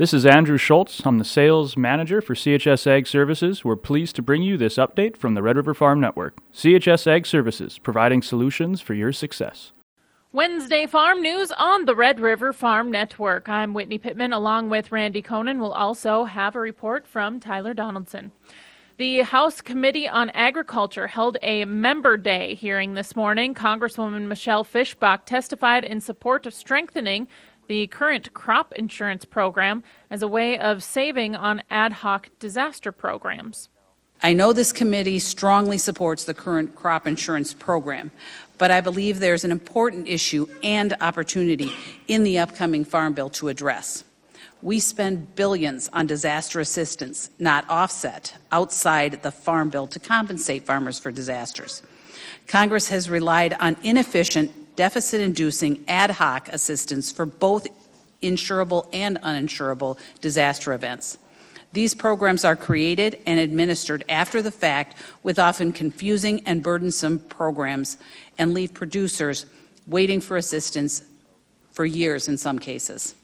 This is Andrew Schultz. I'm the Sales Manager for CHS Ag Services. We're pleased to bring you this update from the Red River Farm Network. CHS Ag Services, providing solutions for your success. Wednesday farm news on the Red River Farm Network. I'm Whitney Pittman, along with Randy Conan. We'll also have a report from Tyler Donaldson. The House Committee on Agriculture held a Member Day hearing this morning. Congresswoman Michelle Fishbach testified in support of strengthening the current crop insurance program as a way of saving on ad hoc disaster programs. I know this committee strongly supports the current crop insurance program, but I believe there's an important issue and opportunity in the upcoming Farm Bill to address. We spend billions on disaster assistance, not offset, outside the Farm Bill to compensate farmers for disasters. Congress has relied on inefficient, deficit-inducing ad hoc assistance for both insurable and uninsurable disaster events. These programs are created and administered after the fact with often confusing and burdensome programs and leave producers waiting for assistance for years in some cases.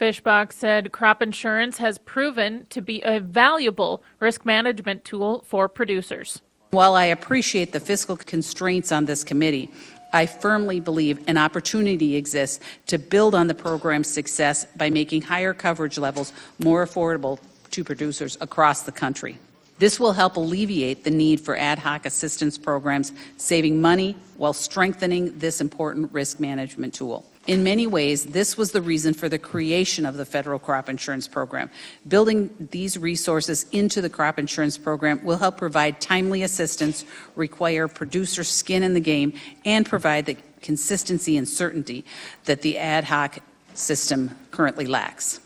Fishbach said crop insurance has proven to be a valuable risk management tool for producers. While I appreciate the fiscal constraints on this committee, I firmly believe an opportunity exists to build on the program's success by making higher coverage levels more affordable to producers across the country. This will help alleviate the need for ad hoc assistance programs, saving money while strengthening this important risk management tool. In many ways, this was the reason for the creation of the federal crop insurance program. Building these resources into the crop insurance program will help provide timely assistance, require producer skin in the game, and provide the consistency and certainty that the ad hoc system currently lacks.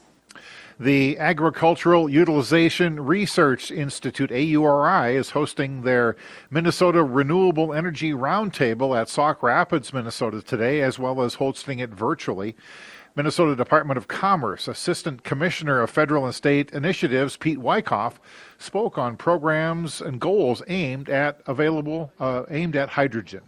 The Agricultural Utilization Research Institute, AURI, is hosting their Minnesota Renewable Energy Roundtable at Sauk Rapids, Minnesota today, as well as hosting it virtually. Minnesota Department of Commerce Assistant Commissioner of Federal and State Initiatives, Pete Wyckoff, spoke on programs and goals aimed at hydrogen.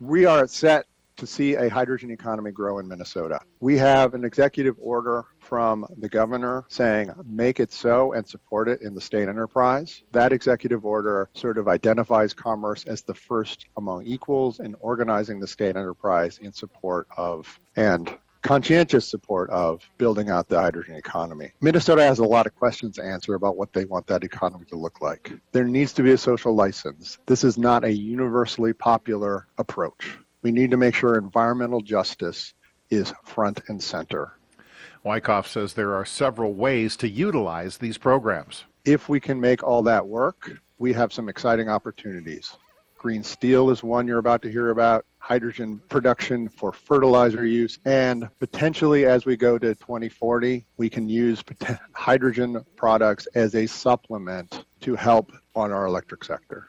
We are set to see a hydrogen economy grow in Minnesota. We have an executive order from the governor saying, make it so and support it in the state enterprise. That executive order sort of identifies commerce as the first among equals in organizing the state enterprise in support of and conscientious support of building out the hydrogen economy. Minnesota has a lot of questions to answer about what they want that economy to look like. There needs to be a social license. This is not a universally popular approach. We need to make sure environmental justice is front and center. Wyckoff says there are several ways to utilize these programs. If we can make all that work, we have some exciting opportunities. Green steel is one you're about to hear about, hydrogen production for fertilizer use, and potentially as we go to 2040, we can use hydrogen products as a supplement to help on our electric sector.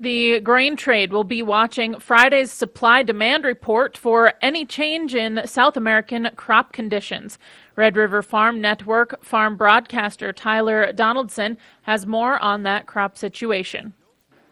The grain trade will be watching Friday's supply-demand report for any change in South American crop conditions. Red River Farm Network farm broadcaster Tyler Donaldson has more on that crop situation.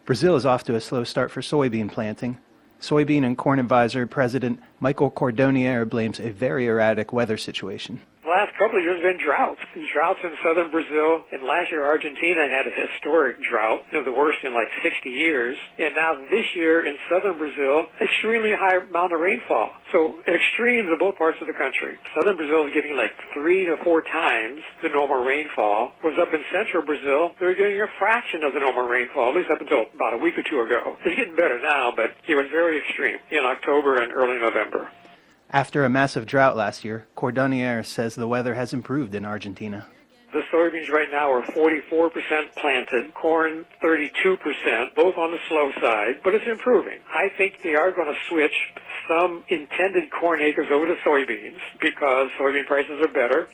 Brazil is off to a slow start for soybean planting. Soybean and corn advisor President Michael Cordonier blames a very erratic weather situation. Last couple of years have been droughts. Droughts in southern Brazil, and last year Argentina had a historic drought, the worst in like 60 years. And now this year in southern Brazil, extremely high amount of rainfall. So extremes in both parts of the country. Southern Brazil is getting like 3 to 4 times the normal rainfall. Whereas up in central Brazil, they're getting a fraction of the normal rainfall, at least up until about a week or 2 ago. It's getting better now, but it was very extreme in October and early November. After a massive drought last year, Cordonier says the weather has improved in Argentina. The soybeans right now are 44% planted, corn 32%, both on the slow side, but it's improving. I think they are going to switch some intended corn acres over to soybeans because soybean prices are better.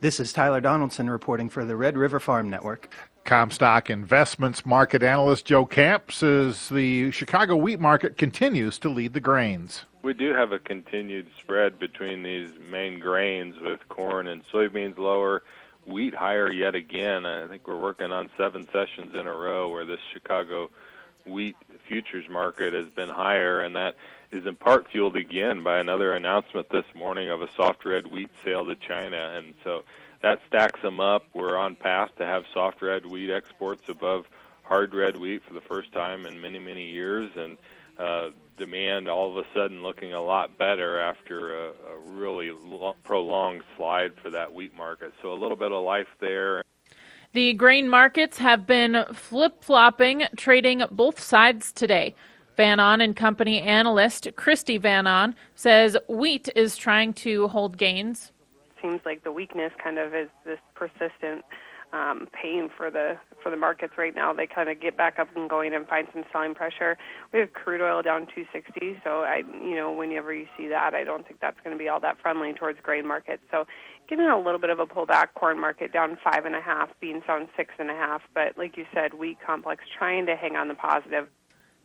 This is Tyler Donaldson reporting for the Red River Farm Network. Comstock Investments market analyst Joe Camps says the Chicago wheat market continues to lead the grains. We do have a continued spread between these main grains with corn and soybeans lower, wheat higher yet again. I think we're working on 7 sessions in a row where this Chicago wheat futures market has been higher, and that is in part fueled again by another announcement this morning of a soft red wheat sale to China. And so that stacks them up. We're on path to have soft red wheat exports above hard red wheat for the first time in many, many years, and demand all of a sudden looking a lot better after a really prolonged slide for that wheat market. So a little bit of life there. The grain markets have been flip-flopping, trading both sides today. Van On and Company analyst Christy Van On says wheat is trying to hold gains. Seems like the weakness kind of is this persistent pain for the markets right now. They kind of get back up and going and find some selling pressure. We have crude oil down 260, so whenever you see that, I don't think that's going to be all that friendly towards grain markets. So getting a little bit of a pullback, corn market down 5.5, beans down 6.5, but like you said, wheat complex trying to hang on the positive.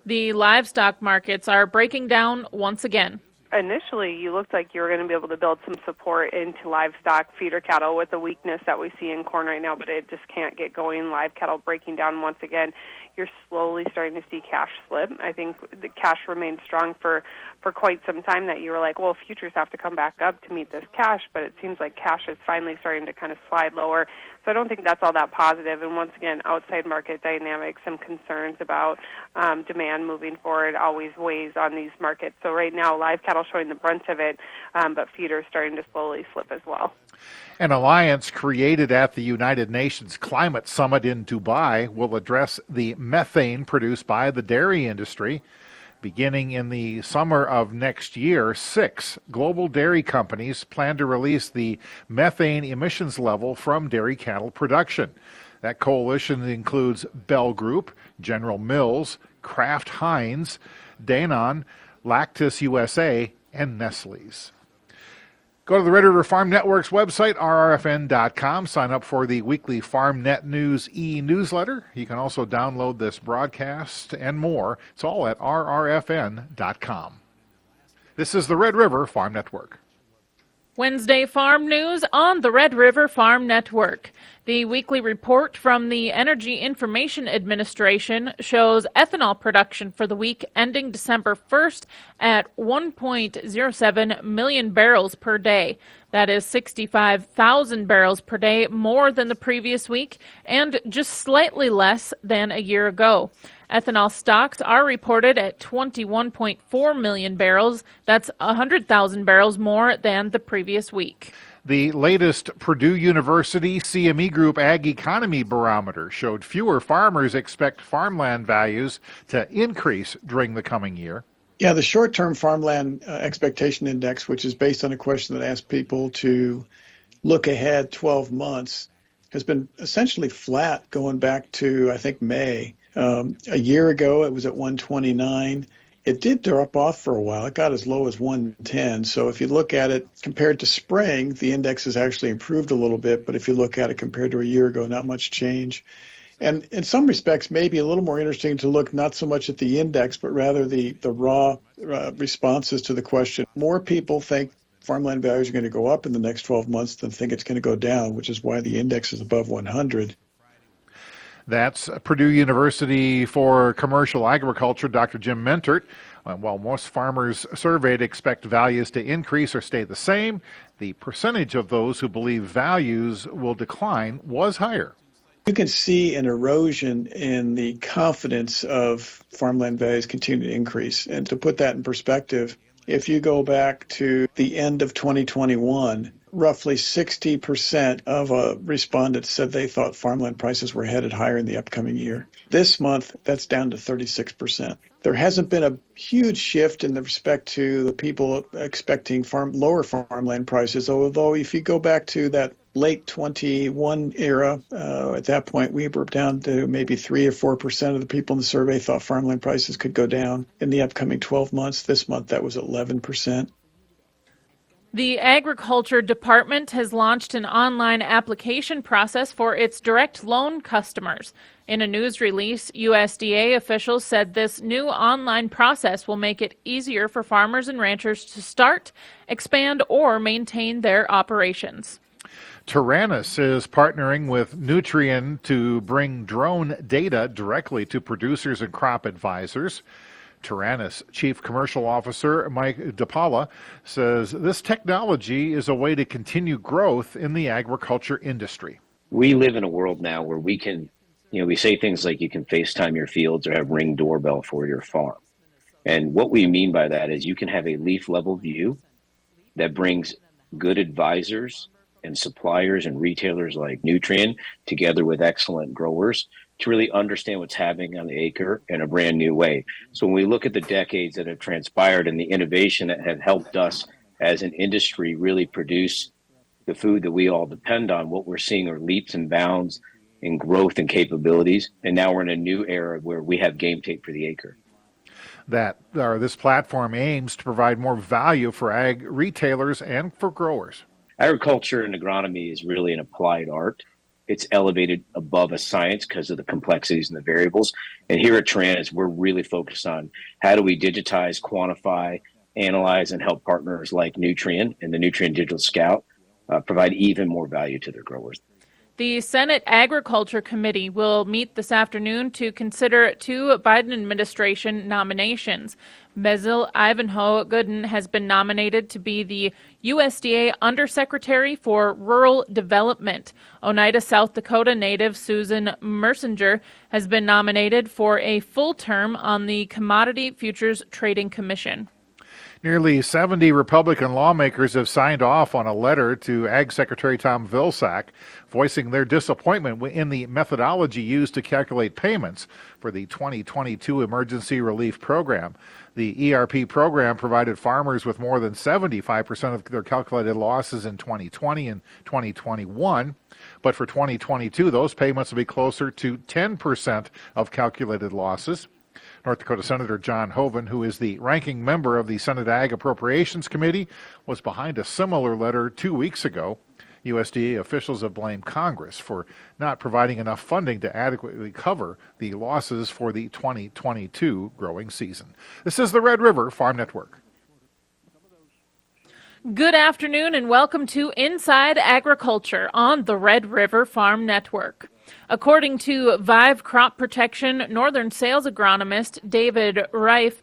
The livestock markets are breaking down once again. Initially, you looked like you were going to be able to build some support into livestock feeder cattle with the weakness that we see in corn right now, but it just can't get going. Live cattle breaking down once again. You're slowly starting to see cash slip. I think the cash remained strong for quite some time that you were like, well, futures have to come back up to meet this cash, but it seems like cash is finally starting to kind of slide lower. So I don't think that's all that positive. And once again, outside market dynamics, some concerns about demand moving forward always weighs on these markets. So right now, live cattle showing the brunt of it, but feeders starting to slowly slip as well. An alliance created at the United Nations Climate Summit in Dubai will address the methane produced by the dairy industry. Beginning in the summer of next year, 6 global dairy companies plan to release the methane emissions level from dairy cattle production. That coalition includes Bell Group, General Mills, Kraft Heinz, Danone, Lactis USA, and Nestle's. Go to the Red River Farm Network's website, rrfn.com. Sign up for the weekly FarmNet News e-newsletter. You can also download this broadcast and more. It's all at rrfn.com. This is the Red River Farm Network. Wednesday farm news on the Red River Farm Network. The weekly report from the Energy Information Administration shows ethanol production for the week ending December 1st at 1.07 million barrels per day. That is 65,000 barrels per day more than the previous week and just slightly less than a year ago. Ethanol stocks are reported at 21.4 million barrels. That's 100,000 barrels more than the previous week. The latest Purdue University CME Group Ag Economy Barometer showed fewer farmers expect farmland values to increase during the coming year. Yeah, the short-term farmland expectation index, which is based on a question that asks people to look ahead 12 months, has been essentially flat going back to, I think, May. A year ago, it was at 129. It did drop off for a while. It got as low as 110. So if you look at it compared to spring, the index has actually improved a little bit. But if you look at it compared to a year ago, not much change. And in some respects, maybe a little more interesting to look not so much at the index, but rather the raw responses to the question. More people think farmland values are going to go up in the next 12 months than think it's going to go down, which is why the index is above 100. That's Purdue University for Commercial Agriculture, Dr. Jim Mentert. While most farmers surveyed expect values to increase or stay the same, the percentage of those who believe values will decline was higher. You can see an erosion in the confidence of farmland values continue to increase. And to put that in perspective, if you go back to the end of 2021, roughly 60% of respondents said they thought farmland prices were headed higher in the upcoming year. This month, that's down to 36%. There hasn't been a huge shift in the respect to the people expecting lower farmland prices, although if you go back to that late 21 era, at that point, we were down to maybe 3 or 4% of the people in the survey thought farmland prices could go down in the upcoming 12 months. This month, that was 11%. The Agriculture Department has launched an online application process for its direct loan customers. In a news release, USDA officials said this new online process will make it easier for farmers and ranchers to start, expand, or maintain their operations. Taranis is partnering with Nutrien to bring drone data directly to producers and crop advisors. Taranis Chief Commercial Officer Mike DePaula says this technology is a way to continue growth in the agriculture industry. We live in a world now where we can, we say things like you can FaceTime your fields or have Ring doorbell for your farm. And what we mean by that is you can have a leaf level view that brings good advisors and suppliers and retailers like Nutrien together with excellent growers to really understand what's happening on the acre in a brand new way. So when we look at the decades that have transpired and the innovation that have helped us as an industry really produce the food that we all depend on, what we're seeing are leaps and bounds in growth and capabilities. And now we're in a new era where we have game tape for the acre. This platform aims to provide more value for ag retailers and for growers. Agriculture and agronomy is really an applied art. It's elevated above a science because of the complexities and the variables. And here at Taranis, we're really focused on how do we digitize, quantify, analyze, and help partners like Nutrien and the Nutrien Digital Scout provide even more value to their growers. The Senate Agriculture Committee will meet this afternoon to consider two Biden administration nominations. Basil Ivanhoe Gooden has been nominated to be the USDA Undersecretary for Rural Development. Oneida, South Dakota native Susan Mercinger has been nominated for a full term on the Commodity Futures Trading Commission. Nearly 70 Republican lawmakers have signed off on a letter to Ag Secretary Tom Vilsack, voicing their disappointment in the methodology used to calculate payments for the 2022 Emergency Relief Program. The ERP program provided farmers with more than 75% of their calculated losses in 2020 and 2021. But for 2022, those payments will be closer to 10% of calculated losses. North Dakota Senator John Hoeven, who is the ranking member of the Senate Ag Appropriations Committee, was behind a similar letter 2 weeks ago. USDA officials have blamed Congress for not providing enough funding to adequately cover the losses for the 2022 growing season. This is the Red River Farm Network. Good afternoon and welcome to Inside Agriculture on the Red River Farm Network. According to Vive Crop Protection Northern Sales Agronomist David Reif,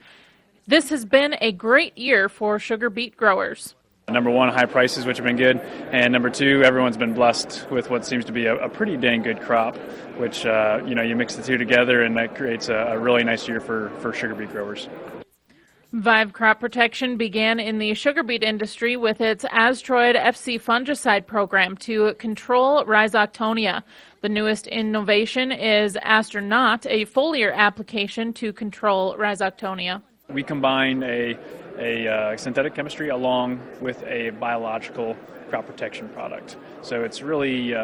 this has been a great year for sugar beet growers. Number one, high prices, which have been good, and number two, everyone's been blessed with what seems to be a pretty dang good crop, which, you mix the two together and that creates a really nice year for sugar beet growers. Vive Crop Protection began in the sugar beet industry with its Asteroid FC fungicide program to control Rhizoctonia. The newest innovation is Astronaut, a foliar application to control Rhizoctonia. We combine a synthetic chemistry along with a biological crop protection product. So it's really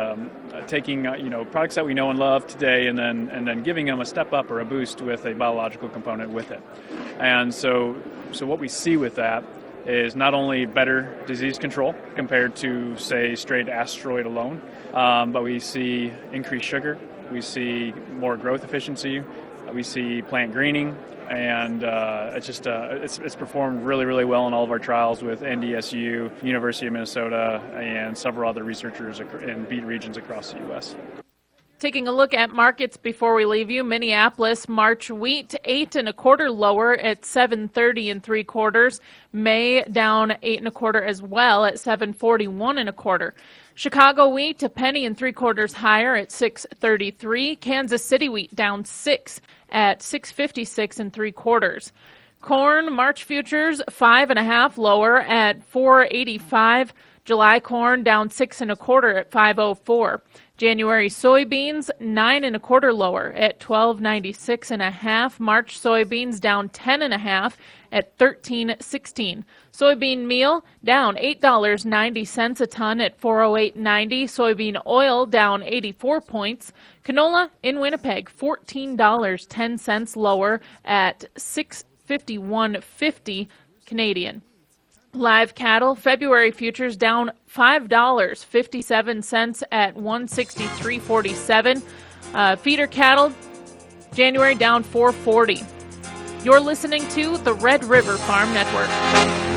taking products that we know and love today and then giving them a step up or a boost with a biological component with it. And so what we see with that is not only better disease control compared to, say, straight Asteroid alone, but we see increased sugar, we see more growth efficiency, we see plant greening, and it's performed really, really well in all of our trials with NDSU, University of Minnesota, and several other researchers in beet regions across the U.S. Taking a look at markets before we leave you, Minneapolis March wheat 8 1/4 lower at 7.30 3/4. May down 8 1/4 as well at 7.41 1/4. Chicago wheat 1 1/4 higher at 6.33. Kansas City wheat down 6 at 6.56 3/4. Corn March futures 5 1/2 lower at 4.85. July corn down 6 1/4 at 5.04. January soybeans 9 1/4 lower at 12.96 1/2. March soybeans down 10 1/2 at 13.16. Soybean meal down $8.90 a ton at 408.90. Soybean oil down 84 points. Canola in Winnipeg $14.10 lower at 651.50 Canadian. Live cattle, February futures down $5.57 at 163.47. Feeder cattle, January down $4.40. You're listening to the Red River Farm Network.